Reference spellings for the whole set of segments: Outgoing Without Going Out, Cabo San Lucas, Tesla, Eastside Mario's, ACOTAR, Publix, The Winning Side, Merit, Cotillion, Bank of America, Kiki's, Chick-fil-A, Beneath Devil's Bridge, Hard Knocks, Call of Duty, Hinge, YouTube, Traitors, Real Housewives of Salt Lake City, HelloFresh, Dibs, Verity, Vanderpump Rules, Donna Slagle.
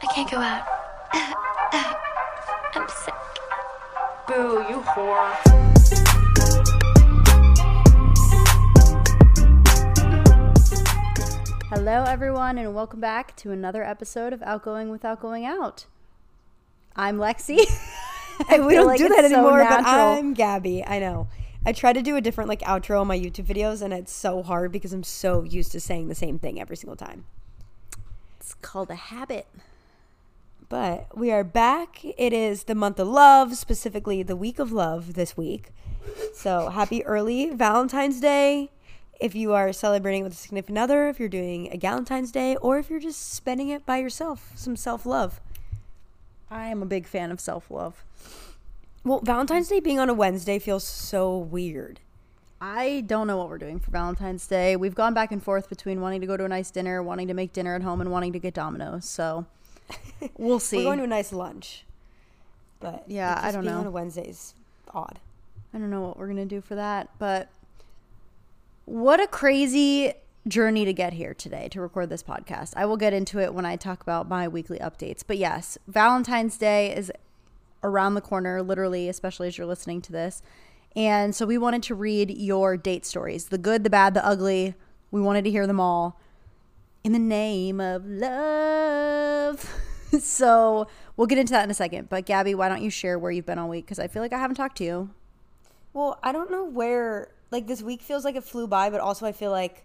I can't go out. I'm sick. Boo, you whore. Hello, everyone, and welcome back to another episode of Outgoing Without Going Out. I'm Lexi. We don't do that anymore, but I'm Gabby. I know. I try to do a different outro on my YouTube videos, and it's so hard because I'm so used to saying the same thing every single time. It's called a habit. But we are back. It is the month of love, specifically the week of love this week. So happy early Valentine's Day. If you are celebrating with a significant other, if you're doing a Galentine's Day, or if you're just spending it by yourself, some self-love. I am a big fan of self-love. Well, Valentine's Day being on a Wednesday feels so weird. I don't know what we're doing for Valentine's Day. We've gone back and forth between wanting to go to a nice dinner, wanting to make dinner at home, and wanting to get Domino's, so... We'll see. We're going to a nice lunch, but yeah, I don't know. On a Wednesday's odd. I don't know what we're gonna do for that, but what a crazy journey to get here today to record this podcast. I will get into it when I talk about my weekly updates. But yes, Valentine's Day is around the corner, literally, especially as you're listening to this. And so we wanted to read your date stories, the good, the bad, the ugly. We wanted to hear them all. In the name of love. So we'll get into that in a second. But Gabby, why don't you share where you've been all week? Because I feel like I haven't talked to you. Well, I don't know where. This week feels like it flew by. But also I feel like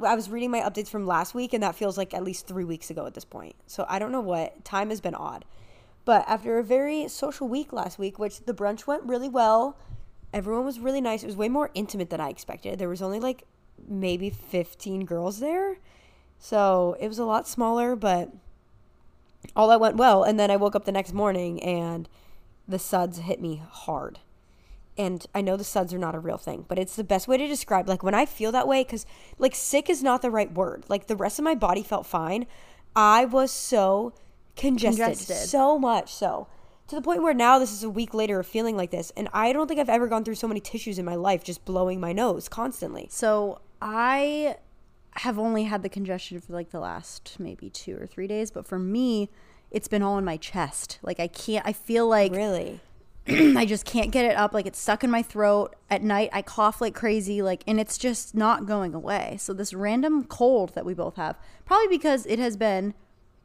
I was reading my updates from last week. And that feels like at least 3 weeks ago at this point. So I don't know what. Time has been odd. But after a very social week last week, which the brunch went really well. Everyone was really nice. It was way more intimate than I expected. There was only maybe 15 girls there. So it was a lot smaller, but all that went well. And then I woke up the next morning and the suds hit me hard. And I know the suds are not a real thing, but it's the best way to describe, when I feel that way, because, sick is not the right word. The rest of my body felt fine. I was so congested. So much so. To the point where now this is a week later of feeling like this. And I don't think I've ever gone through so many tissues in my life just blowing my nose constantly. So I... have only had the congestion for the last maybe 2 or 3 days, but for me it's been all in my chest. I feel like really I just can't get it up. It's stuck in my throat. At night I cough like crazy, and it's just not going away. So this random cold that we both have, probably because it has been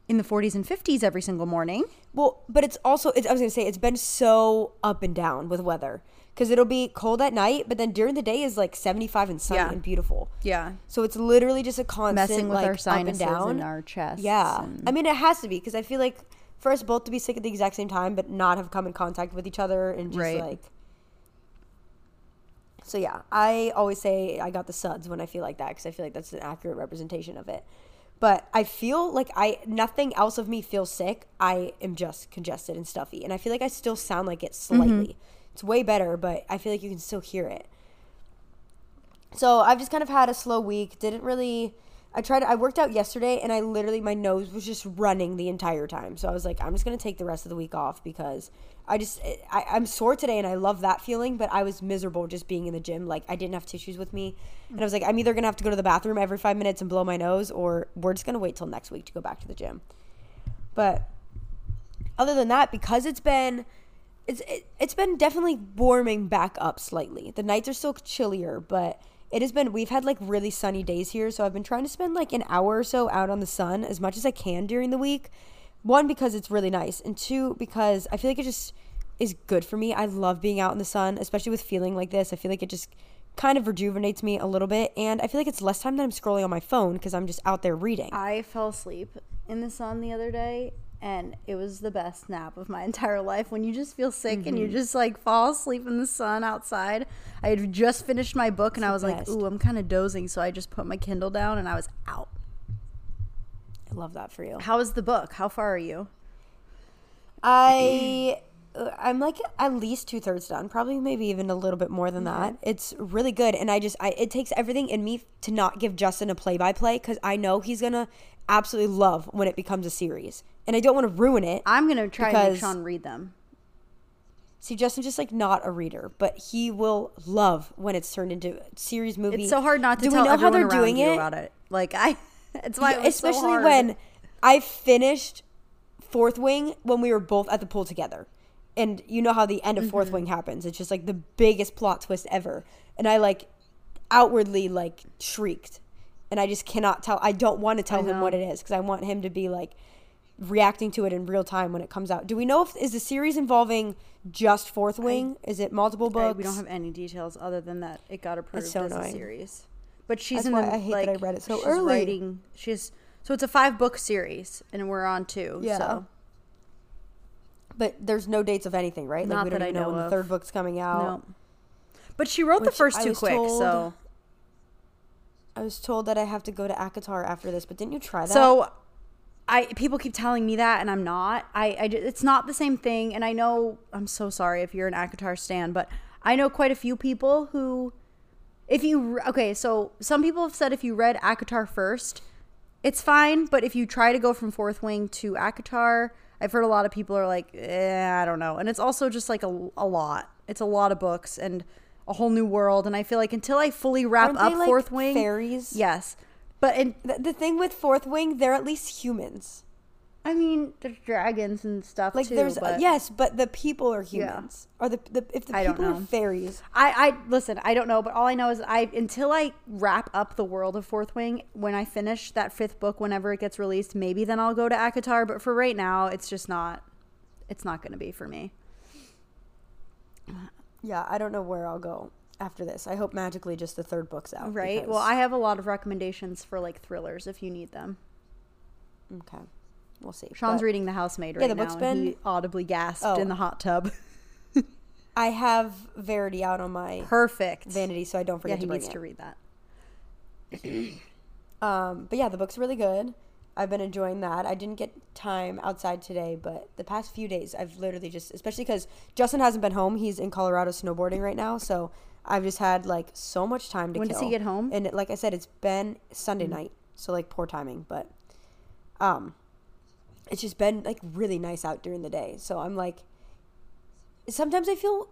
in the 40s and 50s every single morning. Well, but it's also I was gonna say it's been so up and down with weather. Because it'll be cold at night, but then during the day is 75 and sunny and beautiful. Yeah. So it's literally just a constant messing with our sinuses up and down in our chest. Yeah. I mean, it has to be, because I feel like for us both to be sick at the exact same time, but not have come in contact with each other and just right. So yeah, I always say I got the suds when I feel like that, because I feel like that's an accurate representation of it. But I feel like nothing else of me feels sick. I am just congested and stuffy, and I feel like I still sound like it slightly. Mm-hmm. It's way better, but I feel like you can still hear it. So I've just kind of had a slow week. I worked out yesterday, and I literally, my nose was just running the entire time. So I was I'm just going to take the rest of the week off, because I'm sore today, and I love that feeling, but I was miserable just being in the gym. I didn't have tissues with me. And I was I'm either going to have to go to the bathroom every 5 minutes and blow my nose, or we're just going to wait till next week to go back to the gym. But other than that, because it's been definitely warming back up slightly. The nights are still chillier, but we've had really sunny days here. So I've been trying to spend an hour or so out on the sun as much as I can during the week. One, because it's really nice, and two, because I feel like it just is good for me. I love being out in the sun, especially with feeling like this. I feel like it just kind of rejuvenates me a little bit, and I feel like it's less time that I'm scrolling on my phone because I'm just out there reading. I fell asleep in the sun the other day, and it was the best nap of my entire life. When you just feel sick and you just like fall asleep in the sun outside. I had just finished my book, and I was like, ooh, I'm kind of dozing, so I just put my Kindle down, and I was out. I love that for you. How is the book? How far are you? I'm like at least 2/3 done, probably maybe even a little bit more than that. It's really good, and I it takes everything in me to not give Justin a play-by-play, because I know he's gonna absolutely love when it becomes a series, and I don't want to ruin it. I'm gonna try to make Sean read them. See, Justin's just like not a reader, but he will love when it's turned into a series, movie. It's so hard not to tell everyone around you about it. Like it's why it was especially so hard. When I finished Fourth Wing when we were both at the pool together. And you know how the end of Fourth Wing happens. It's just like the biggest plot twist ever. And I like outwardly like shrieked. And I just cannot tell. I don't want to tell him what it is, because I want him to be like reacting to it in real time when it comes out. Do we know is the series involving just Fourth Wing? Is it multiple books? We don't have any details other than that it got approved as annoying. A series. But she's I hate that I read it so early. So it's a 5-book series, and we're on 2. Yeah. So. But there's no dates of anything, right? Like, we don't even know when the 3rd book's coming out. No. But she wrote the first 2 quick, so. I was told that I have to go to ACOTAR after this, but didn't you try that? So, people keep telling me that, and I'm not. It's not the same thing, and I know, I'm so sorry if you're an ACOTAR stan, but I know quite a few people who, so some people have said if you read ACOTAR first, it's fine, but if you try to go from Fourth Wing to ACOTAR, I've heard a lot of people are like, I don't know. And it's also just like a lot. It's a lot of books and a whole new world. And I feel like until I fully wrap up like Fourth Wing. Fairies? Yes. But the thing with Fourth Wing, they're at least humans. I mean, there's dragons and stuff like too. Yes, but the people are humans. Yeah. Or if the people are fairies. Listen, I don't know, but all I know is until I wrap up the world of Fourth Wing, when I finish that 5th book, whenever it gets released, maybe then I'll go to ACOTAR. But for right now, it's not going to be for me. Yeah, I don't know where I'll go after this. I hope magically just the 3rd book's out. Right? Well, I have a lot of recommendations for like thrillers if you need them. Okay. We'll see. Sean's reading The Housemaid right now. And he audibly gasped in the hot tub. I have Verity out on my vanity, so I don't forget to bring it. Yeah, he needs to read that. But yeah, the book's really good. I've been enjoying that. I didn't get time outside today, but the past few days, I've literally just, especially because Justin hasn't been home. He's in Colorado snowboarding right now, so I've just had like so much time to kill. When does he get home? And like I said, it's been Sunday night, so like poor timing, but it's just been like really nice out during the day. So I'm like, sometimes I feel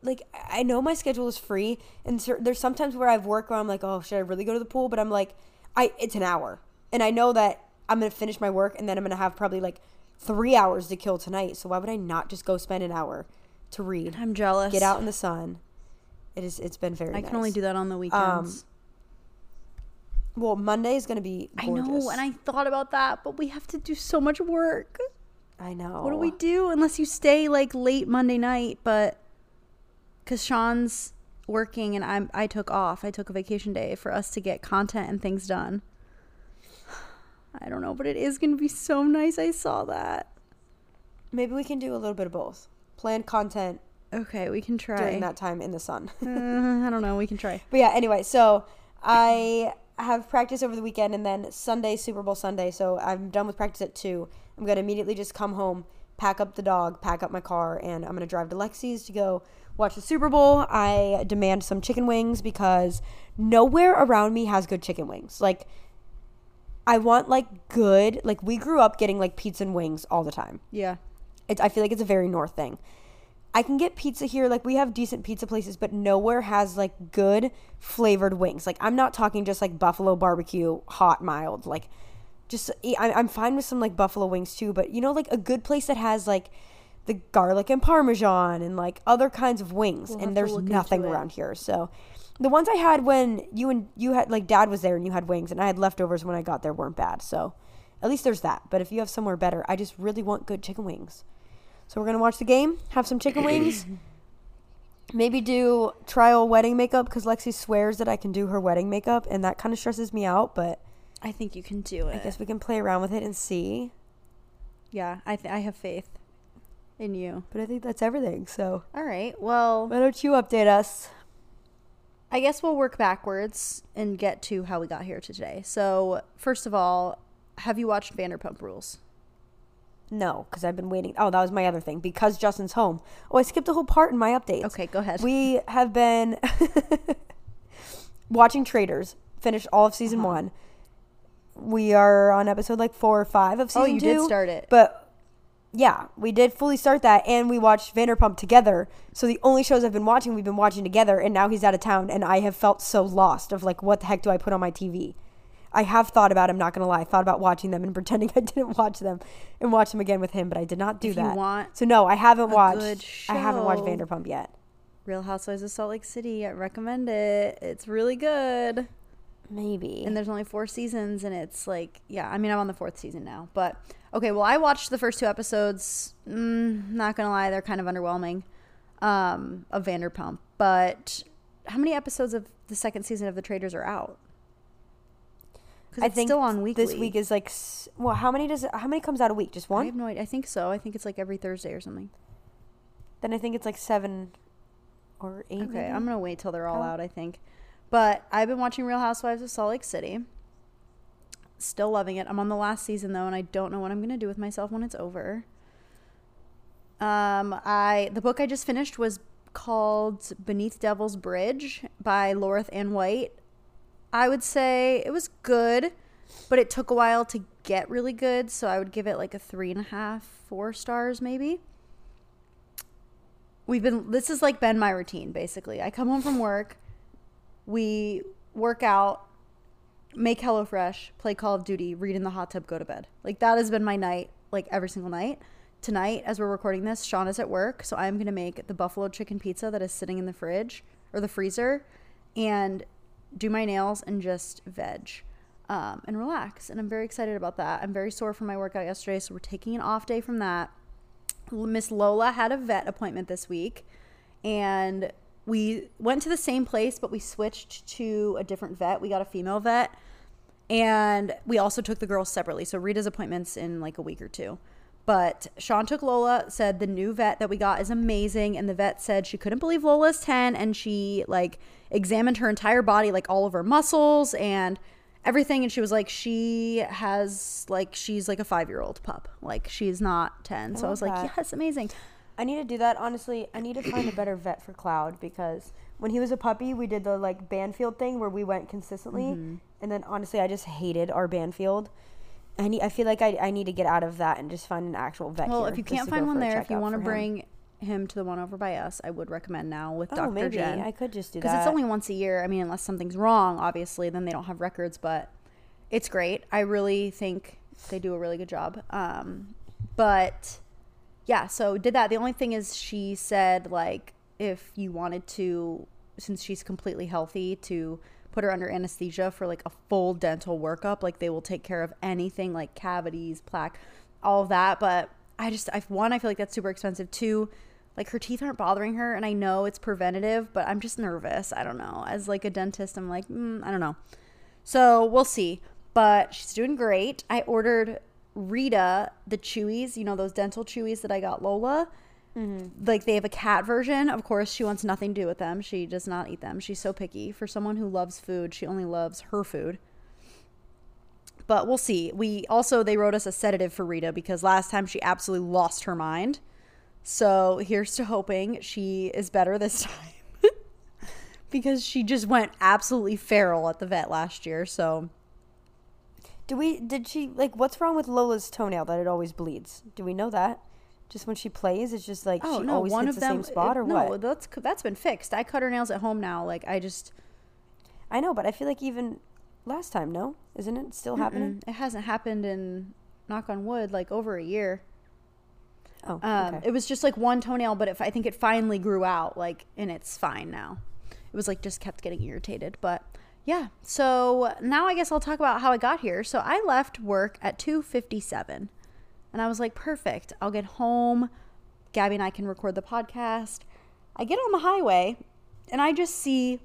like I know my schedule is free. And there's sometimes where I've worked where I'm like, oh, should I really go to the pool? But I'm like, it's an hour. And I know that I'm going to finish my work and then I'm going to have probably like 3 hours to kill tonight. So why would I not just go spend an hour to read? I'm jealous. Get out in the sun. It's been very nice. I can only do that on the weekends. Well, Monday is going to be gorgeous. I know, and I thought about that, but we have to do so much work. I know. What do we do? Unless you stay, like, late Monday night, but because Sean's working and I took off. I took a vacation day for us to get content and things done. I don't know, but it is going to be so nice. I saw that. Maybe we can do a little bit of both. Planned content. Okay, we can try. During that time in the sun. I don't know. We can try. But yeah, anyway, so I have practice over the weekend, and then Sunday, Super Bowl Sunday, so I'm done with practice at 2. I'm going to immediately just come home, pack up the dog, pack up my car, and I'm going to drive to Lexi's to go watch the Super Bowl. I demand some chicken wings because nowhere around me has good chicken wings. Like, I want, like, good, like, we grew up getting, like, pizza and wings all the time. Yeah. I feel like it's a very North thing. I can get pizza here. Like, we have decent pizza places, but nowhere has, like, good flavored wings. Like, I'm not talking just, like, buffalo barbecue, hot, mild. Like, just I'm fine with some, like, buffalo wings, too. But, you know, like, a good place that has, like, the garlic and Parmesan and, like, other kinds of wings. And there's nothing around here. So, the ones I had when you had, like, Dad was there and you had wings. And I had leftovers when I got there weren't bad. So, At least there's that. But if you have somewhere better, I just really want good chicken wings. So we're going to watch the game, have some chicken wings, maybe do trial wedding makeup because Lexi swears that I can do her wedding makeup, and that kind of stresses me out, but... I think you can do it. I guess we can play around with it and see. Yeah, I have faith in you. But I think that's everything, so... All right, well... Why don't you update us? I guess we'll work backwards and get to how we got here today. So, first of all, have you watched Vanderpump Rules? No, because I've been waiting. Oh, that was my other thing. Because Justin's home. Oh, I skipped a whole part in my updates. Okay, go ahead. We have been watching Traitors. Finished all of season one. We are on episode like 4 or 5 of season 2. Oh, you did start it. But yeah, we did fully start that, and we watched Vanderpump together. So the only shows I've been watching, we've been watching together, and now he's out of town, and I have felt so lost of like, what the heck do I put on my TV? I have thought about, I'm not going to lie, thought about watching them and pretending I didn't watch them and watch them again with him, but I did not do that. You want so no, I haven't watched Vanderpump yet. Real Housewives of Salt Lake City, I recommend it. It's really good. Maybe. And there's only 4 seasons, and it's like, yeah, I mean, I'm on the 4th season now. But, okay, well, I watched the first 2 episodes. Not going to lie, they're kind of underwhelming of Vanderpump. But how many episodes of the 2nd season of The Traitors are out? I think still on weekly. This week is like, well, how many comes out a week? Just one? I have no idea. I think so. I think it's like every Thursday or something. Then I think it's like 7 or 8. Okay, maybe? I'm gonna wait till they're all out. I think, but I've been watching Real Housewives of Salt Lake City. Still loving it. I'm on the last season though, and I don't know what I'm gonna do with myself when it's over. The book I just finished was called Beneath Devil's Bridge by Loreth Ann White. I would say it was good, but it took a while to get really good, so I would give it like a 3.5, 4 stars maybe. This has like been my routine basically. I come home from work, we work out, make HelloFresh, play Call of Duty, read in the hot tub, go to bed. Like that has been my night, like every single night. Tonight, as we're recording this, Sean is at work, so I'm gonna make the buffalo chicken pizza that is sitting in the fridge or the freezer, and do my nails and just veg and relax. And I'm very excited about that. I'm very sore from my workout yesterday, so we're taking an off day from that. Miss Lola had a vet appointment this week, and we went to the same place, but we switched to a different vet. We got a female vet, and we also took the girls separately. So Rita's appointment's in like a week or 2. But Sean took Lola, said the new vet that we got is amazing. And the vet said she couldn't believe Lola's 10. And she like examined her entire body, like all of her muscles and everything. And she was like, she's like a 5-year-old pup. Like she's not 10. So I was like, yes, amazing. I need to do that. Honestly, I need to find a better vet for Cloud, because when he was a puppy, we did the like Banfield thing where we went consistently. Mm-hmm. And then honestly, I just hated our Banfield. I feel like I need to get out of that and just find an actual vet. Well, if you can't find one there, if you want to bring him to the one over by us, I would recommend now with Dr. Maybe. Jen. I could just do that. Because it's only once a year. I mean, unless something's wrong, obviously, then they don't have records, but it's great. I really think they do a really good job. But yeah, so did that. The only thing is she said, like, if you wanted to, since she's completely healthy, to put her under anesthesia for like a full dental workup, like they will take care of anything like cavities, plaque, all of that. But I feel like that's super expensive. 2, like her teeth aren't bothering her, and I know it's preventative, but I'm just nervous. I don't know, as like a dentist, I'm like I don't know, so we'll see. But she's doing great. I ordered Rita the chewies, you know, those dental chewies that I got Lola. Mm-hmm. Like they have a cat version. Of course, she wants nothing to do with them. She does not eat them. She's so picky. For someone who loves food, she only loves her food. But we'll see. They wrote us a sedative for Rita, because last time she absolutely lost her mind. So here's to hoping she is better this time, because she just went absolutely feral at the vet last year. So did she, like, what's wrong with Lola's toenail that it always bleeds? Do we know that? Just when she plays, it's just like always hits the same spot, or what? No, that's been fixed. I cut her nails at home now. Like I know, but I feel like even last time, isn't it still happening? It hasn't happened in, knock on wood, like over a year. Oh, okay. It was just like one toenail, but I think it finally grew out, like, and it's fine now. It was like just kept getting irritated, but Yeah, so now I guess I'll talk about how I got here. So I left work at 2:57, and I was like, perfect. I'll get home. Gabby and I can record the podcast. I get on the highway, and I just see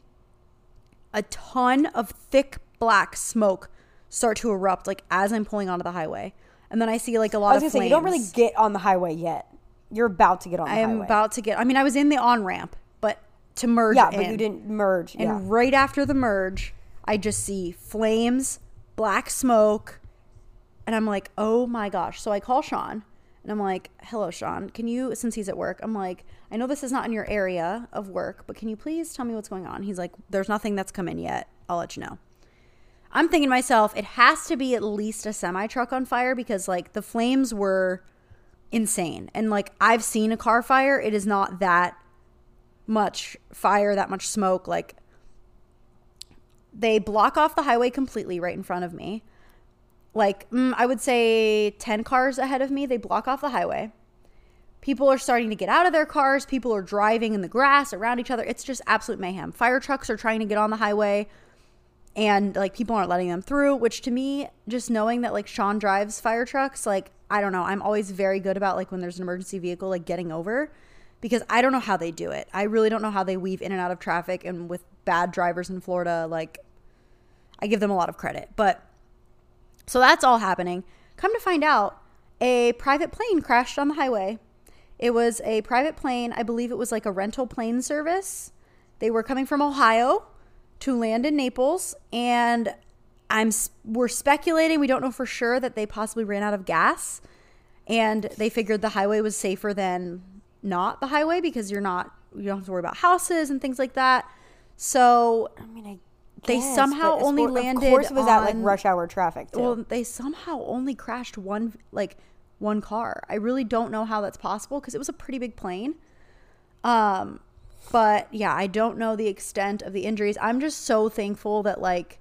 a ton of thick black smoke start to erupt, like, as I'm pulling onto the highway. And then I see, like, a lot of flames. I was going to say, you don't really get on the highway yet. You're about to get on the highway. I am about to get. I mean, I was in the on-ramp, but to merge in. Yeah, but you didn't merge. And right after the merge, I just see flames, black smoke, and I'm like, oh, my gosh. So I call Sean, and I'm like, hello, Sean. Can you, since he's at work, I'm like, I know this is not in your area of work, but can you please tell me what's going on? He's like, there's nothing that's come in yet. I'll let you know. I'm thinking to myself, it has to be at least a semi-truck on fire because, like, the flames were insane. And, like, I've seen a car fire. It is not that much fire, that much smoke. Like, they block off the highway completely right in front of me. Like, I would say 10 cars ahead of me, they block off the highway. People are starting to get out of their cars. People are driving in the grass around each other. It's just absolute mayhem. Fire trucks are trying to get on the highway. And, like, people aren't letting them through, which to me, just knowing that, like, Sean drives fire trucks, like, I don't know. I'm always very good about, like, when there's an emergency vehicle, like, getting over because I don't know how they do it. I really don't know how they weave in and out of traffic. And with bad drivers in Florida, like, I give them a lot of credit. But so that's all happening. Come to find out, a private plane crashed on the highway. It was a private plane. I believe it was, like, a rental plane service. They were coming from Ohio to land in Naples, and we're speculating. We don't know for sure that they possibly ran out of gas, and they figured the highway was safer than not the highway because you don't have to worry about houses and things like that. So I mean, they somehow only landed. Of course, it was at, like, rush hour traffic too. Well, they somehow only crashed one car. I really don't know how that's possible because it was a pretty big plane. But yeah, I don't know the extent of the injuries. I'm just so thankful that, like,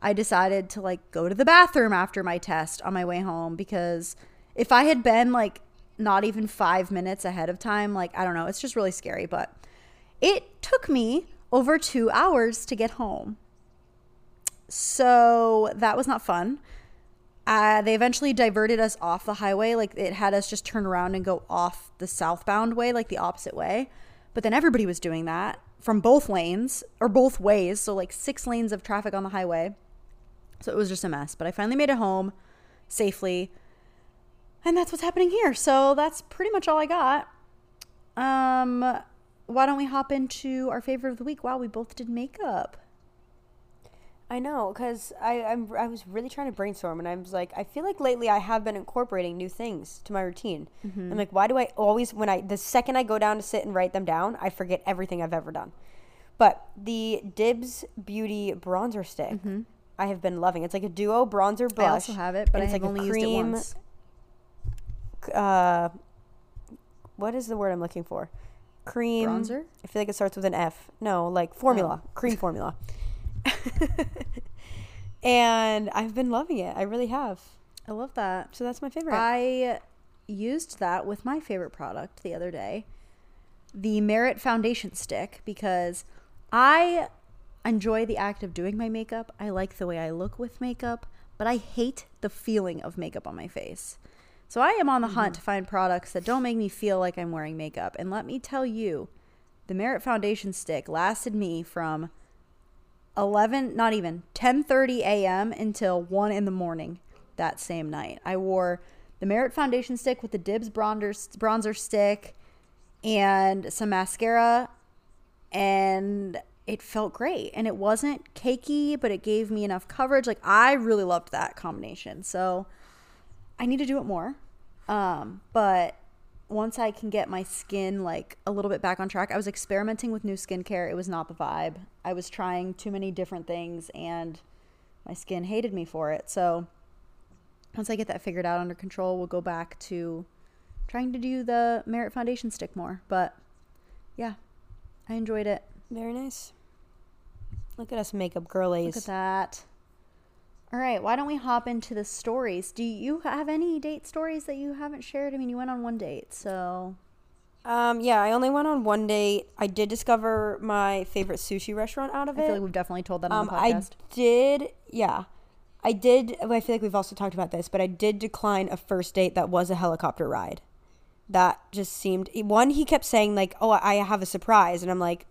I decided to, like, go to the bathroom after my test on my way home because if I had been, like, not even 5 minutes ahead of time, like, I don't know, it's just really scary. But it took me over 2 hours to get home. So that was not fun. They eventually diverted us off the highway. Like, it had us just turn around and go off the southbound way, like the opposite way. But then everybody was doing that from both lanes or both ways. So, like, 6 lanes of traffic on the highway. So it was just a mess. But I finally made it home safely. And that's what's happening here. So that's pretty much all I got. Why don't we hop into our favorite of the week? Wow, we both did makeup. I know, because I was really trying to brainstorm, and I was like, I feel like lately I have been incorporating new things to my routine. Mm-hmm. I'm like, why do I always, the second I go down to sit and write them down, I forget everything I've ever done. But the Dibs Beauty Bronzer Stick, mm-hmm. I have been loving. It's like a duo bronzer brush. I also have it, but I have only used it once. What is the word I'm looking for? Cream. Bronzer? I feel like it starts with an F. No, like formula. Oh. Cream formula. And I've been loving it. I really have. I love that. So that's my favorite. I used that with my favorite product the other day, the Merit foundation stick, because I enjoy the act of doing my makeup. I like the way I look with makeup, but I hate the feeling of makeup on my face. So I am on the hunt to find products that don't make me feel like I'm wearing makeup. And let me tell you, the Merit foundation stick lasted me from 10:30 a.m. until 1 in the morning that same night. I wore the Merit foundation stick with the Dibs bronzer stick and some mascara, and it felt great. And it wasn't cakey, but it gave me enough coverage. Like, I really loved that combination. So I need to do it more. But once I can get my skin, like, a little bit back on track, I was experimenting with new skincare. It was not the vibe. I was trying too many different things, and my skin hated me for it. So once I get that figured out, under control, we'll go back to trying to do the Merit foundation stick more. But yeah, I enjoyed it. Very nice. Look at us makeup girlies. Look at that. All right, why don't we hop into the stories? Do you have any date stories that you haven't shared? I mean, you went on one date, so. Yeah, I only went on one date. I did discover my favorite sushi restaurant out of it. I feel like we've definitely told that on the podcast. I feel like we've also talked about this, but I did decline a first date that was a helicopter ride. That just seemed... One, he kept saying, like, oh, I have a surprise. And I'm like,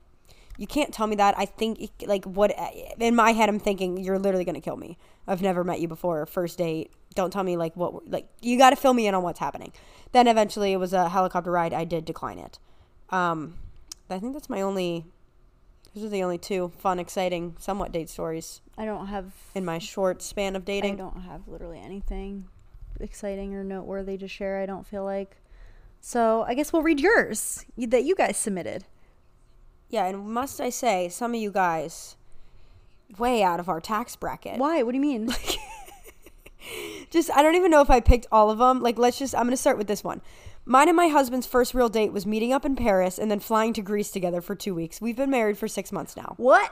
you can't tell me that. I think, like, what... In my head, I'm thinking, you're literally going to kill me. I've never met you before. First date. Don't tell me, like, what... Like, you got to fill me in on what's happening. Then, eventually, it was a helicopter ride. I did decline it. I think that's my only... Those are the only two fun, exciting, somewhat date stories. I don't have... In my short span of dating. I don't have literally anything exciting or noteworthy to share, I don't feel like. So I guess we'll read yours that you guys submitted. Yeah, and must I say, some of you guys, way out of our tax bracket. Why? What do you mean? Like, just, I don't even know if I picked all of them. Like, I'm going to start with this one. Mine and my husband's first real date was meeting up in Paris and then flying to Greece together for 2 weeks. We've been married for 6 months now. What?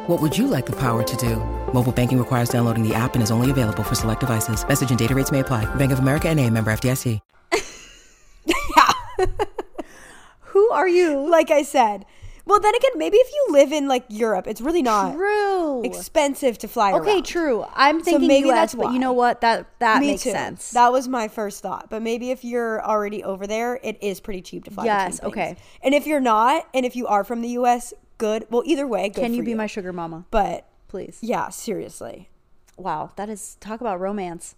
What would you like the power to do? Mobile banking requires downloading the app and is only available for select devices. Message and data rates may apply. Bank of America NA, member FDIC. Yeah. Who are you? Like I said. Well, then again, maybe if you live in, like, Europe, it's really not expensive to fly around. Okay, true. I'm thinking so maybe US, that's why. But you know what? That makes sense. That was my first thought. But maybe if you're already over there, it is pretty cheap to fly. Yes, okay. And if you're not, and if you are from the U.S., good. Well, either way, good. Can you be my sugar mama? But... Please. Yeah, seriously. Wow, that is, talk about romance.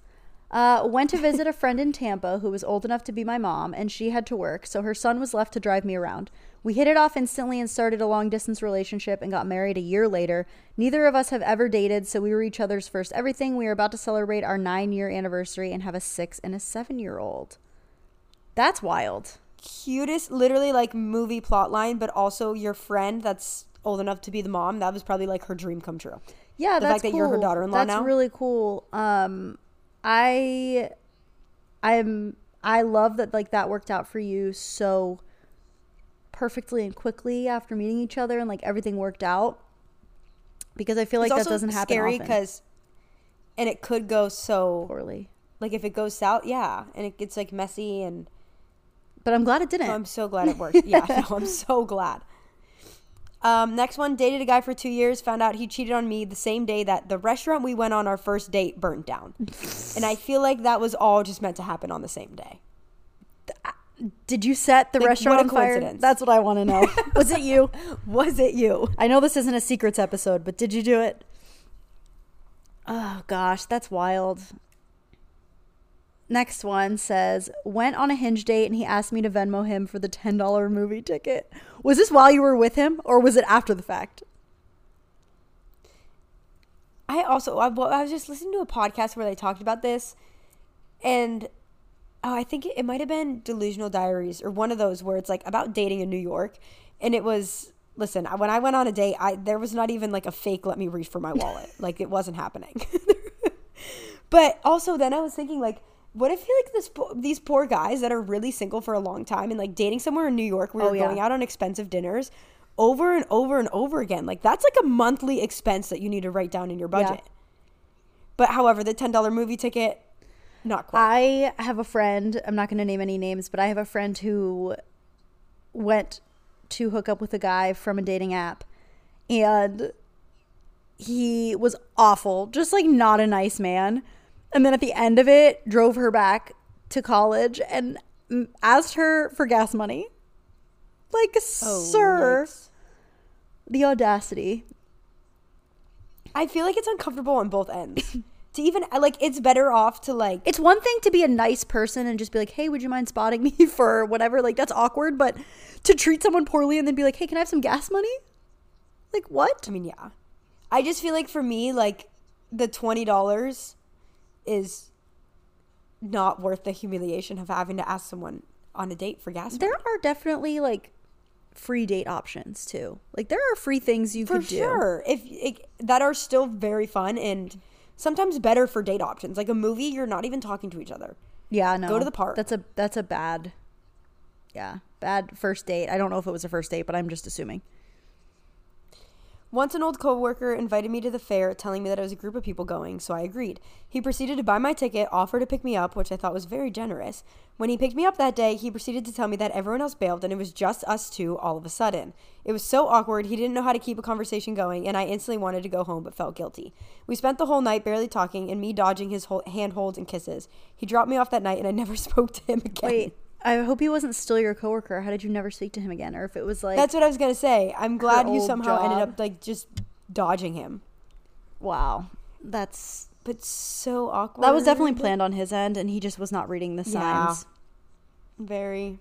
Went to visit a friend in Tampa who was old enough to be my mom, and she had to work, so her son was left to drive me around. We hit it off instantly and started a long-distance relationship and got married a year later. Neither of us have ever dated, so we were each other's first everything. We are about to celebrate our 9-year anniversary and have a 6- and a 7-year-old. That's wild. Cutest, literally, like, movie plotline, but also your friend that's old enough to be the mom, that was probably like her dream come true. Yeah, that's cool. The fact that you're her daughter-in-law now. That's really cool. I love that, like, that worked out for you so perfectly and quickly after meeting each other, and like everything worked out, because I feel like that doesn't happen often. It's also scary because, and it could go so poorly. Like if it goes south, yeah, and it gets like messy and. But I'm glad it didn't. So I'm so glad it worked. Yeah, no, I'm so glad. Next one, dated a guy for 2 years, found out he cheated on me the same day that the restaurant we went on our first date burnt down. And I feel like that was all just meant to happen on the same day. Did you set the restaurant on fire? That's what I want to know. Was it you? Was it you? I know this isn't a secrets episode, but did you do it? Oh, gosh, that's wild. Next one says, went on a Hinge date and he asked me to Venmo him for the $10 movie ticket. Was this while you were with him or was it after the fact? I was just listening to a podcast where they talked about this, and I think it might have been Delusional Diaries or one of those where it's like about dating in New York. And it was, listen, when I went on a date, there was not even like a fake let me reach for my wallet. Like it wasn't happening. But also then I was thinking, like, what if, like, these poor guys that are really single for a long time and, like, dating somewhere in New York where you're going out on expensive dinners over and over and over again. Like, that's, like, a monthly expense that you need to write down in your budget. Yeah. But, however, the $10 movie ticket, not quite. I have a friend. I'm not going to name any names, but I have a friend who went to hook up with a guy from a dating app. And he was awful. Just, like, not a nice man. And then at the end of it, drove her back to college and asked her for gas money. Like, sir, the audacity. I feel like it's uncomfortable on both ends. To even, like, it's better off to, like... It's one thing to be a nice person and just be like, hey, would you mind spotting me for whatever? Like, that's awkward, but to treat someone poorly and then be like, hey, can I have some gas money? Like, what? I mean, yeah. I just feel like for me, like, the $20 is not worth the humiliation of having to ask someone on a date for gas money. There are definitely, like, free date options, too. Like, there are free things you could do. For sure. That are still very fun and... sometimes better for date options. Like a movie, you're not even talking to each other. Yeah, no. Go to the park. That's a bad first date. I don't know if it was a first date, but I'm just assuming. Once an old coworker invited me to the fair, telling me that it was a group of people going, so I agreed. He proceeded to buy my ticket, offer to pick me up, which I thought was very generous. When he picked me up that day, he proceeded to tell me that everyone else bailed and it was just us two all of a sudden. It was so awkward, he didn't know how to keep a conversation going, and I instantly wanted to go home but felt guilty. We spent the whole night barely talking and me dodging his handholds and kisses. He dropped me off that night and I never spoke to him again. Wait. I hope he wasn't still your coworker. How did you never speak to him again? Or if it was like... That's what I was going to say. I'm glad you somehow ended up like just dodging him. Wow. That's... but so awkward. That was definitely planned on his end and he just was not reading the signs. Yeah. Very...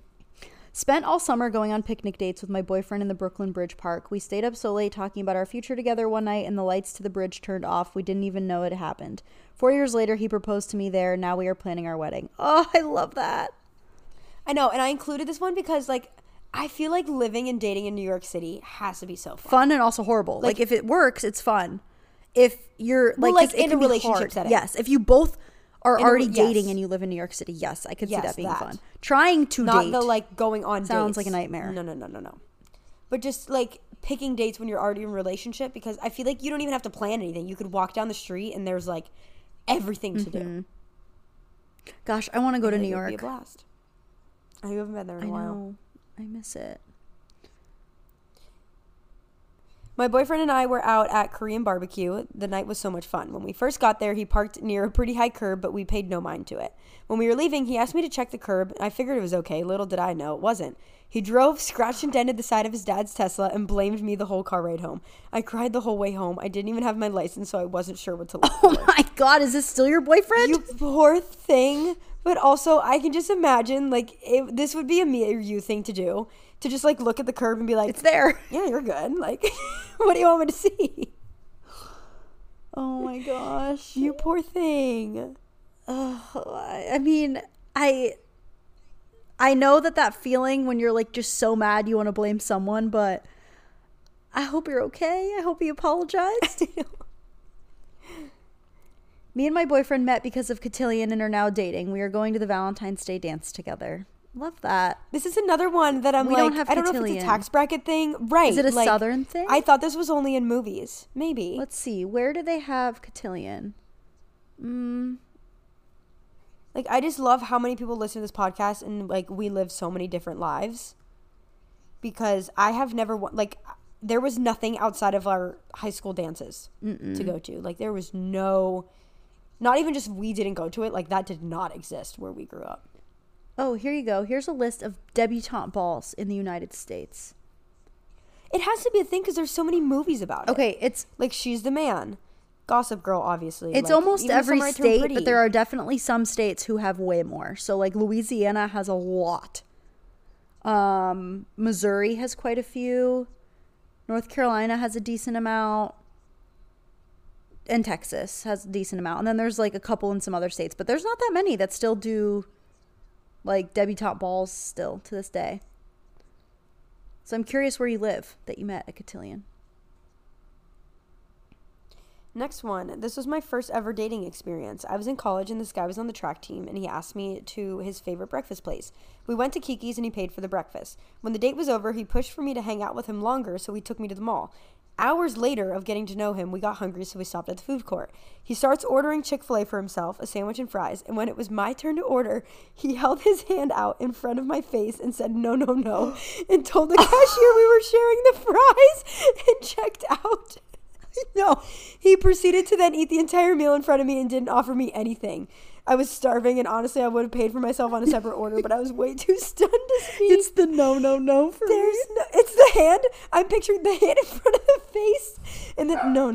Spent all summer going on picnic dates with my boyfriend in the Brooklyn Bridge Park. We stayed up so late talking about our future together one night and the lights to the bridge turned off. We didn't even know it happened. 4 years later, he proposed to me there. Now we are planning our wedding. Oh, I love that. I know, and I included this one because, like, I feel like living and dating in New York City has to be so fun. Fun and also horrible. Like if it works, it's fun. If you're, like, well, like in a relationship setting. Yes, if you both are already dating and you live in New York City, yes, I could see that being fun. Trying to date. Not the, like, going on dates. Sounds like a nightmare. No. But just, like, picking dates when you're already in a relationship because I feel like you don't even have to plan anything. You could walk down the street and there's, like, everything to do. Gosh, I want to go to New York. It would be a blast. I haven't been there in a while. I know. I miss it. My boyfriend and I were out at Korean barbecue. The night was so much fun. When we first got there, he parked near a pretty high curb, but we paid no mind to it. When we were leaving, he asked me to check the curb. I figured it was okay. Little did I know, it wasn't. He drove, scratched and dented the side of his dad's Tesla, and blamed me the whole car ride home. I cried the whole way home. I didn't even have my license, so I wasn't sure what to look for. Oh my God, is this still your boyfriend? You poor thing. But also, I can just imagine, like, this would be a me or you thing to do. To just, like, look at the curb and be like, it's there. Yeah, you're good. Like, what do you want me to see? Oh, my gosh. You poor thing. I mean, I know that feeling when you're, like, just so mad you want to blame someone, but I hope you're okay. I hope he apologized. Me and my boyfriend met because of Cotillion and are now dating. We are going to the Valentine's Day dance together. Love that. This is another one that I don't know if it's a tax bracket thing. Right. Is it a Southern thing? I thought this was only in movies. Maybe. Let's see. Where do they have Cotillion? Like, I just love how many people listen to this podcast and, like, we live so many different lives. Because I have never, like... there was nothing outside of our high school dances to go to. Like, there was no... not even just we didn't go to it. Like, that did not exist where we grew up. Oh, here you go. Here's a list of debutante balls in the United States. It has to be a thing because there's so many movies about it. Okay, it's... like, She's the Man. Gossip Girl, obviously. It's like, almost every state, but there are definitely some states who have way more. So, like, Louisiana has a lot. Missouri has quite a few. North Carolina has a decent amount. And Texas has a decent amount. And then there's like a couple in some other states. But there's not that many that still do like debutante balls still to this day. So I'm curious where you live that you met at Cotillion. Next one. This was my first ever dating experience. I was in college and this guy was on the track team and he asked me to his favorite breakfast place. We went to Kiki's and he paid for the breakfast. When the date was over, he pushed for me to hang out with him longer, so he took me to the mall. Hours later of getting to know him, we got hungry, so we stopped at the food court. He starts ordering Chick-fil-A for himself, a sandwich and fries, and when it was my turn to order, he held his hand out in front of my face and said, no, and told the cashier we were sharing the fries and checked out. No, he proceeded to then eat the entire meal in front of me and didn't offer me anything. I was starving, and honestly, I would have paid for myself on a separate order, but I was way too stunned to speak. It's the no for me. It's the hand. I'm picturing the hand in front of the face, and then no.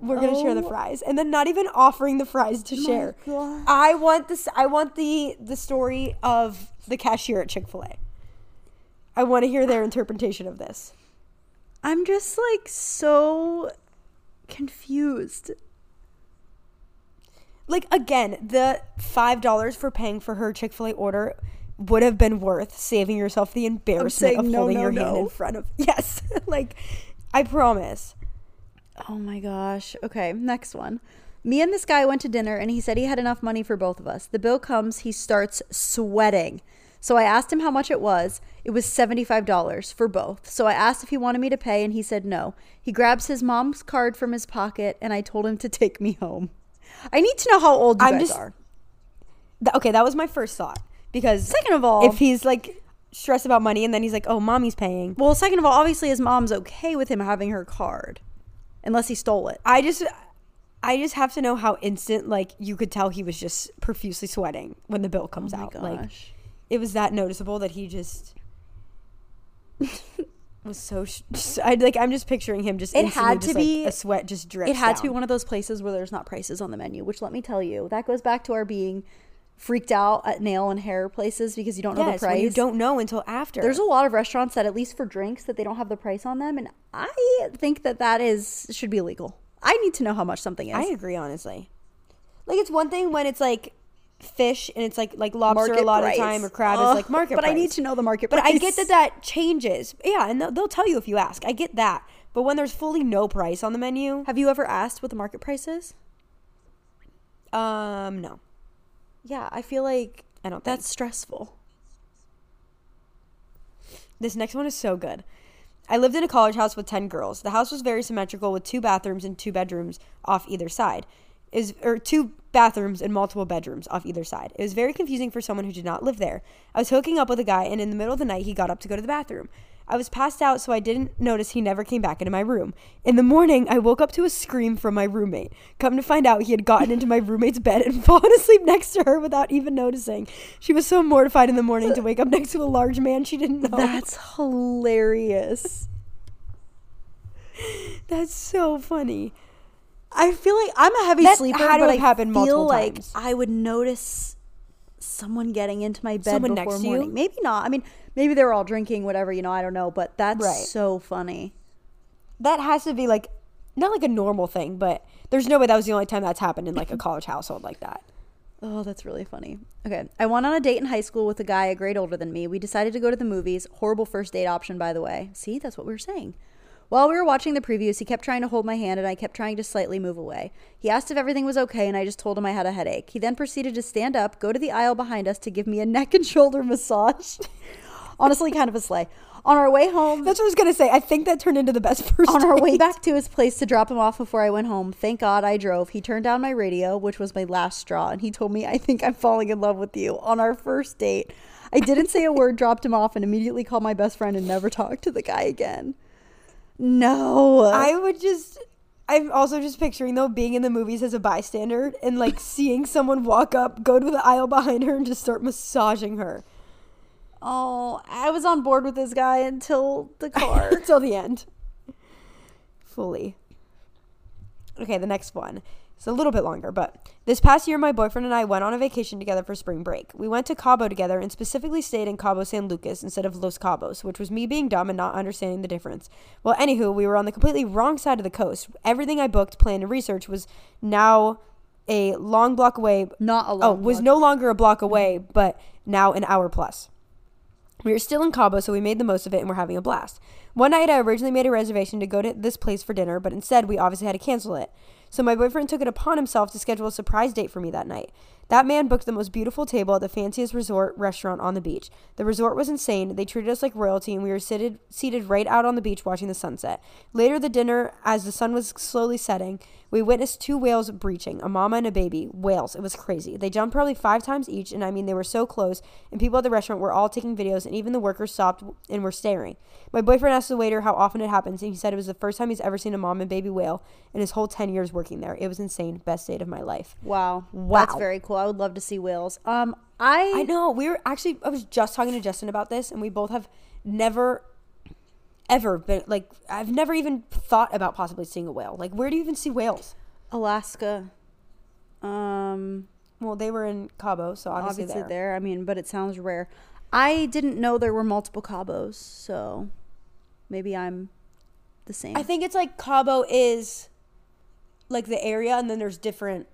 We're going to share the fries. And then not even offering the fries to share. God. I want this. I want the story of the cashier at Chick-fil-A. I want to hear their interpretation of this. I'm just like so confused. Like, again, the $5 for paying for her Chick-fil-A order would have been worth saving yourself the embarrassment of holding your hand in front of. Yes. Like, I promise. Oh my gosh. Okay, next one. Me and this guy went to dinner and he said he had enough money for both of us. The bill comes, he starts sweating. So I asked him how much it was. It was $75 for both. So I asked if he wanted me to pay and he said no. He grabs his mom's card from his pocket and I told him to take me home. I need to know how old you guys are. Okay, that was my first thought. Because second of all, if he's like stressed about money and then he's like, oh, mommy's paying. Well, second of all, obviously his mom's okay with him having her card. Unless he stole it. I just have to know how instant, like, you could tell he was just profusely sweating when the bill comes out. Gosh. Like, it was that noticeable that he just was so. I'm just picturing him just. It had to be a sweat just drips. It had to be one of those places where there's not prices on the menu, which let me tell you, that goes back to our being freaked out at nail and hair places because you don't know the price. Well, you don't know until after. There's a lot of restaurants that, at least for drinks, that they don't have the price on them, and I think that should be illegal. I need to know how much something is. I agree, honestly. Like, it's one thing when it's like fish and it's like lobster market a lot price. Of time or crab is like market. But price. I need to know the market. But price. I get that changes. Yeah, and they'll tell you if you ask. I get that. But when there's fully no price on the menu, have you ever asked what the market price is? No. Yeah, I feel like I don't. That's stressful. This next one is so good. I lived in a college house with 10 girls. The house was very symmetrical with 2 bathrooms and 2 bedrooms off either side. 2 bathrooms and multiple bedrooms off either side. It was very confusing for someone who did not live there. I was hooking up with a guy, and in the middle of the night, he got up to go to the bathroom. I was passed out, so I didn't notice he never came back into my room. In the morning, I woke up to a scream from my roommate. Come to find out, he had gotten into my roommate's bed and fallen asleep next to her without even noticing. She was so mortified in the morning to wake up next to a large man she didn't know. That's hilarious. That's so funny. I feel like I'm a heavy sleeper, but I feel like times. I would notice someone getting into my bed someone before next morning. To you? Maybe not. I mean, maybe they were all drinking, whatever, you know, I don't know. But that's so funny. That has to be like, not like a normal thing, but there's no way that was the only time that's happened in like a college household like that. Oh, that's really funny. Okay. I went on a date in high school with a guy a grade older than me. We decided to go to the movies. Horrible first date option, by the way. See, that's what we were saying. While we were watching the previews, he kept trying to hold my hand and I kept trying to slightly move away. He asked if everything was okay and I just told him I had a headache. He then proceeded to stand up, go to the aisle behind us to give me a neck and shoulder massage. Honestly, kind of a sleigh. On our way home... That's what I was going to say. I think that turned into the best first On date. Our way back to his place to drop him off before I went home, thank God I drove. He turned down my radio, which was my last straw, and he told me, I think I'm falling in love with you. On our first date, I didn't say a word, dropped him off, and immediately called my best friend and never talked to the guy again. No, I'm also just picturing though being in the movies as a bystander and like seeing someone walk up, go to the aisle behind her and just start massaging her. Oh, I was on board with this guy until the car. Until the end. Fully. Okay, the next one. It's a little bit longer, but this past year, my boyfriend and I went on a vacation together for spring break. We went to Cabo together and specifically stayed in Cabo San Lucas instead of Los Cabos, which was me being dumb and not understanding the difference. Well, anywho, we were on the completely wrong side of the coast. Everything I booked, planned, and researched was now a long block away. Was no longer a block away, but now an hour plus. We were still in Cabo, so we made the most of it and we're having a blast. One night, I originally made a reservation to go to this place for dinner, but instead, we obviously had to cancel it. So my boyfriend took it upon himself to schedule a surprise date for me that night. That man booked the most beautiful table at the fanciest resort restaurant on the beach. The resort was insane. They treated us like royalty, and we were seated right out on the beach watching the sunset. Later the dinner, as the sun was slowly setting, we witnessed 2 whales breaching, a mama and a baby. Whales. It was crazy. They jumped probably 5 times each, and I mean, they were so close, and people at the restaurant were all taking videos, and even the workers stopped and were staring. My boyfriend asked the waiter how often it happens, and he said it was the first time he's ever seen a mom and baby whale in his whole 10 years working there. It was insane. Best date of my life. Wow. That's very cool. I would love to see whales. I know. I was just talking to Justin about this, and we both have never ever been, like, I've never even thought about possibly seeing a whale. Like, where do you even see whales? Alaska. Well, they were in Cabo, so obviously there. I mean, but it sounds rare. I didn't know there were multiple Cabos, so maybe I'm the same. I think it's like Cabo is like the area, and then there's different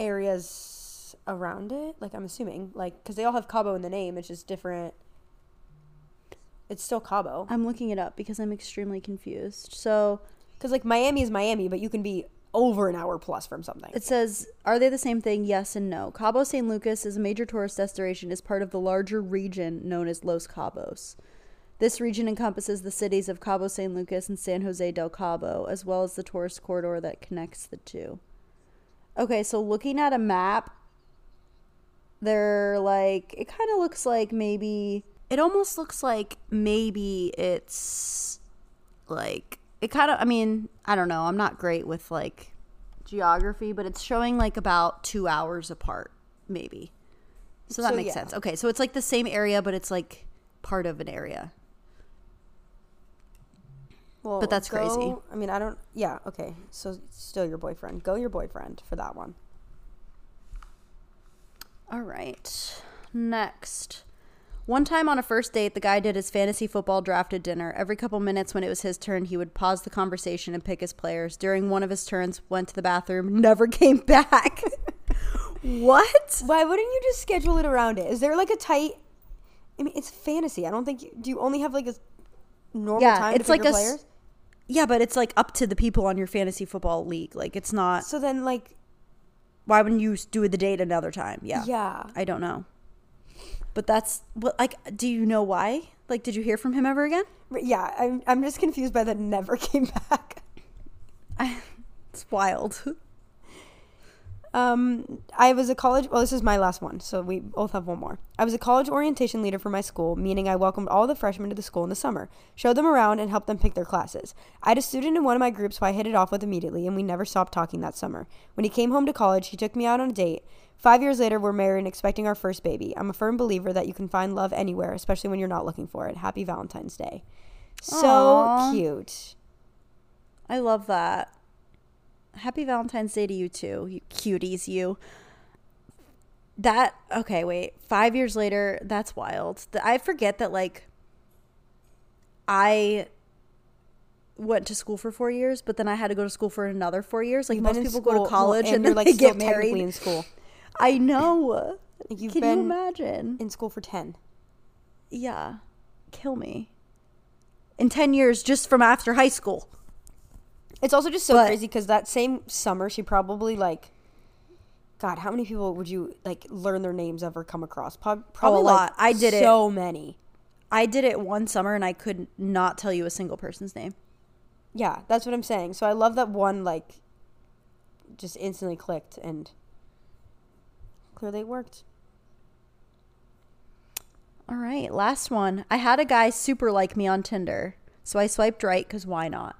areas around it. Like, I'm assuming, like, because they all have Cabo in the name. It's just different. It's still Cabo. I'm looking it up because I'm extremely confused. So, because like Miami is Miami, but you can be over an hour plus from something. It says, are they the same thing? Yes and no. Cabo San Lucas is a major tourist destination, is part of the larger region known as Los Cabos. This region encompasses the cities of Cabo San Lucas and San Jose del Cabo, as well as the tourist corridor that connects the two. Okay, so looking at a map, they're like, it kind of looks like maybe, it almost looks like maybe it's like, it kind of, I mean, I don't know. I'm not great with, like, geography, but it's showing, like, about 2 hours apart, maybe. So that makes sense. Okay, so it's, like, the same area, but it's, like, part of an area. Well, but that's crazy. I mean, I don't, yeah, okay. So still your boyfriend. Go your boyfriend for that one. All right. Next. One time on a first date, the guy did his fantasy football drafted dinner. Every couple minutes when it was his turn, he would pause the conversation and pick his players. During one of his turns, went to the bathroom, never came back. What? Why wouldn't you just schedule it around it? Is there like a tight... I mean, it's fantasy. I don't think... Do you only have like a normal time to pick your players? Yeah, but it's like up to the people on your fantasy football league. Like, it's not... So then like... Why wouldn't you do the date another time? Yeah. Yeah. I don't know. But that's, like, do you know why? Like, did you hear from him ever again? Yeah, I'm just confused by that never came back. It's wild. I was a college, well, this is my last one, so we both have one more. I was a college orientation leader for my school, meaning I welcomed all the freshmen to the school in the summer, showed them around, and helped them pick their classes. I had a student in one of my groups who I hit it off with immediately, and we never stopped talking that summer. When he came home to college, he took me out on a date. 5 years later, we're married and expecting our first baby. I'm a firm believer that you can find love anywhere, especially when you're not looking for it. Happy Valentine's Day. So aww. Cute. I love that. Happy Valentine's Day to you too, you cuties, you. That, okay, wait. 5 years later, that's wild. I forget that, like, I went to school for 4 years, but then I had to go to school for another 4 years. Like, most people go to college and then, like, they get married in school. I know. You've Can been you imagine? In school for 10. Yeah. Kill me. In 10 years just from after high school. It's also just so crazy because that same summer she probably, like, God, how many people would you, like, learn their names of or come across? Probably a lot. Like, I did so it. So many. I did it one summer and I could not tell you a single person's name. Yeah, that's what I'm saying. So I love that one, like, just instantly clicked and... Clearly it worked. All right, last one. I had a guy super like me on Tinder, so I swiped right because why not?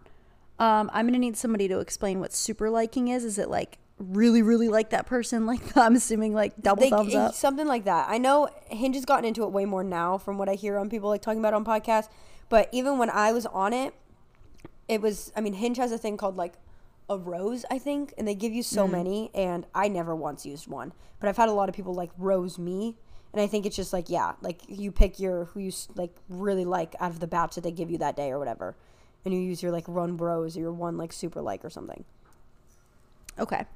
I'm gonna need somebody to explain what super liking is. Is it like really, really like that person? Like, I'm assuming like thumbs up, something like that. I know Hinge has gotten into it way more now, from what I hear on people like talking about on podcasts. But even when I was on it, it was. I mean, Hinge has a thing called like a rose, I think, and they give you so many, and I never once used one, but I've had a lot of people like rose me, and I think it's just like, yeah, like you pick your who you like really like out of the batch that they give you that day or whatever, and you use your like run bros or your one like super like or something. Okay,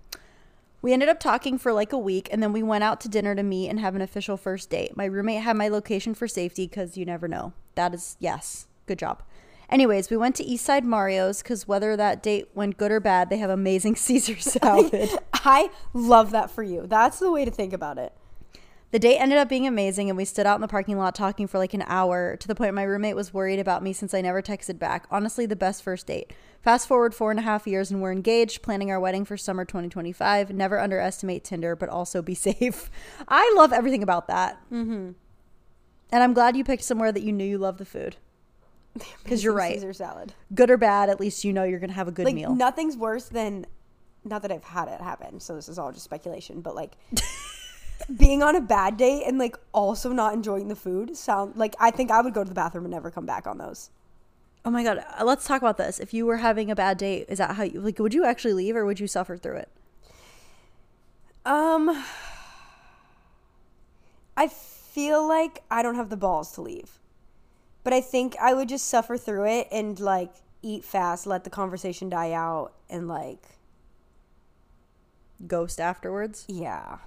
we ended up talking for like a week, and then we went out to dinner to meet and have an official first date. My roommate had my location for safety because you never know. That is, yes, good job. Anyways, we went to Eastside Mario's because whether that date went good or bad, they have amazing Caesar salad. I love that for you. That's the way to think about it. The date ended up being amazing, and we stood out in the parking lot talking for like an hour, to the point my roommate was worried about me since I never texted back. Honestly, the best first date. Fast forward 4.5 years and we're engaged, planning our wedding for summer 2025. Never underestimate Tinder, but also be safe. I love everything about that. Mm-hmm. And I'm glad you picked somewhere that you knew you loved the food. Because you're right. Caesar salad. Good or bad, at least you know you're going to have a good meal. Nothing's worse than, not that I've had it happen, so this is all just speculation, but like being on a bad date and like also not enjoying the food sound like I think I would go to the bathroom and never come back on those. Oh my God. Let's talk about this. If you were having a bad date, is that how you like, would you actually leave or would you suffer through it? I feel like I don't have the balls to leave, but I think I would just suffer through it and like eat fast, let the conversation die out and like ghost afterwards. Yeah.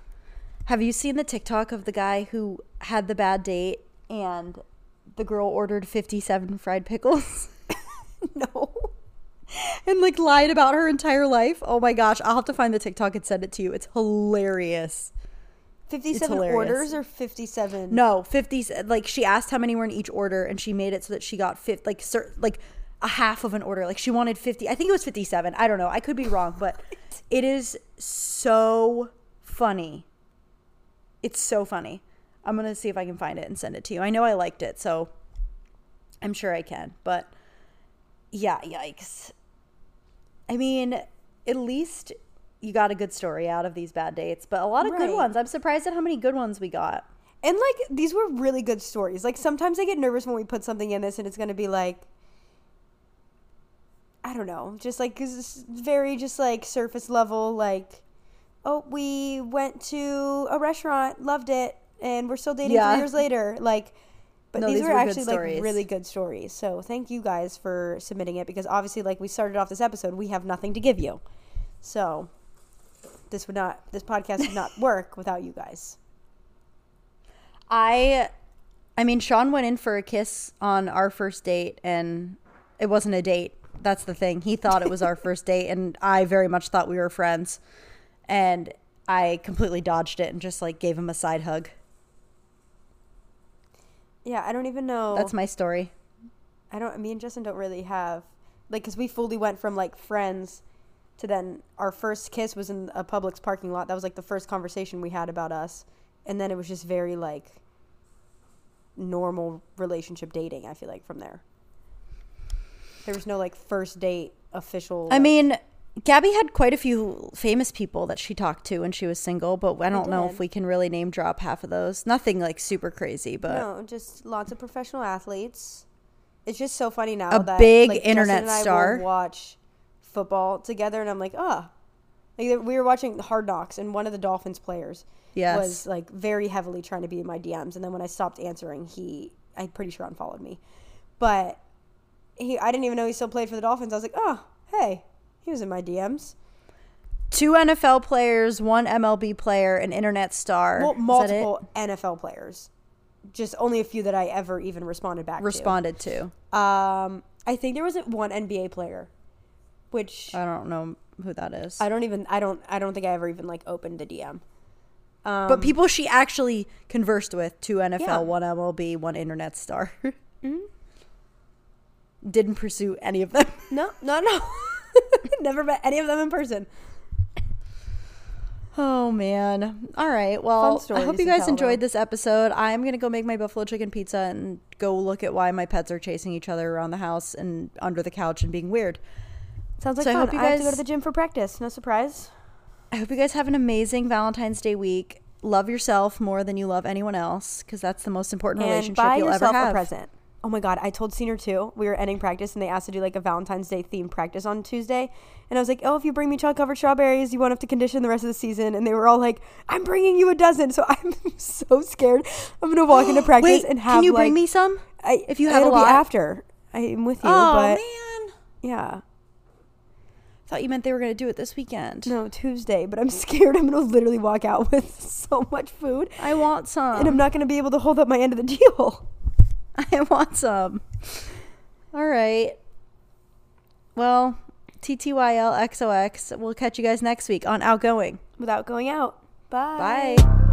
Have you seen the TikTok of the guy who had the bad date and the girl ordered 57 fried pickles? No. And like lied about her entire life. Oh my gosh. I'll have to find the TikTok and send it to you. It's hilarious. 57 orders or 57? No, 50. Like she asked how many were in each order and she made it so that she got like a half of an order. Like she wanted 50. I think it was 57. I don't know. I could be wrong, but it is so funny. It's so funny. I'm going to see if I can find it and send it to you. I know I liked it, so I'm sure I can. But yeah, yikes. I mean, at least you got a good story out of these bad dates, but a lot of good ones. I'm surprised at how many good ones we got. And like, these were really good stories. Like sometimes I get nervous when we put something in this and it's going to be like, I don't know, just like, 'cause it's very just like surface level, like, oh, we went to a restaurant, loved it, and we're still dating 3 years later. Like, but no, these were actually like really good stories. So thank you guys for submitting it because obviously, like we started off this episode, we have nothing to give you. So this podcast would not work without you guys. I mean, Sean went in for a kiss on our first date and it wasn't a date. That's the thing. He thought it was our first date and I very much thought we were friends. And I completely dodged it and just like gave him a side hug. Yeah, I don't even know. That's my story. Me and Justin don't really have, like, because we fully went from like friends to then our first kiss was in a Publix parking lot. That was like the first conversation we had about us. And then it was just very like normal relationship dating, I feel like, from there. There was no like first date official. I mean, Gabby had quite a few famous people that she talked to when she was single, but I don't know if we can really name drop half of those. Nothing like super crazy, but no, just lots of professional athletes. It's just so funny now that big like, internet Justin and star. I will watch football together, and I'm like, oh, like, we were watching Hard Knocks, and one of the Dolphins players was like very heavily trying to be in my DMs, and then when I stopped answering, I'm pretty sure unfollowed me, but I didn't even know he still played for the Dolphins. I was like, oh, hey. He was in my DMs. 2 NFL players, 1 MLB player, an internet star. Well, multiple NFL players. Just only a few that I ever even responded to. I think there was one NBA player, which I don't know who that is. I don't think I ever even like opened the DM. But people she actually conversed with, 2 NFL, 1 MLB, 1 internet star. Mm-hmm. Didn't pursue any of them. No. Never met any of them in person. Oh man. All right, well, I hope you guys enjoyed this episode. I'm gonna go make my buffalo chicken pizza and go look at why my pets are chasing each other around the house and under the couch and being weird. Sounds like fun. I hope you guys have to go to the gym for practice. No surprise. I hope you guys have an amazing Valentine's Day week. Love yourself more than you love anyone else because that's the most important relationship you'll ever have. Buy yourself a present. Oh my God, I told Senior 2, we were ending practice and they asked to do like a Valentine's Day themed practice on Tuesday. And I was like, oh, if you bring me chocolate covered strawberries, you won't have to condition the rest of the season. And they were all like, I'm bringing you a dozen. So I'm so scared. I'm going to walk into practice and have can you like, bring me some? If you have a lot. It'll be after. I'm with you. Oh, but, man. Yeah. Thought you meant they were going to do it this weekend. No, Tuesday, but I'm scared I'm going to literally walk out with so much food. I want some. And I'm not going to be able to hold up my end of the deal. I want some. All right. Well, TTYL XOX. We'll catch you guys next week on Outgoing Without Going Out. Bye. Bye.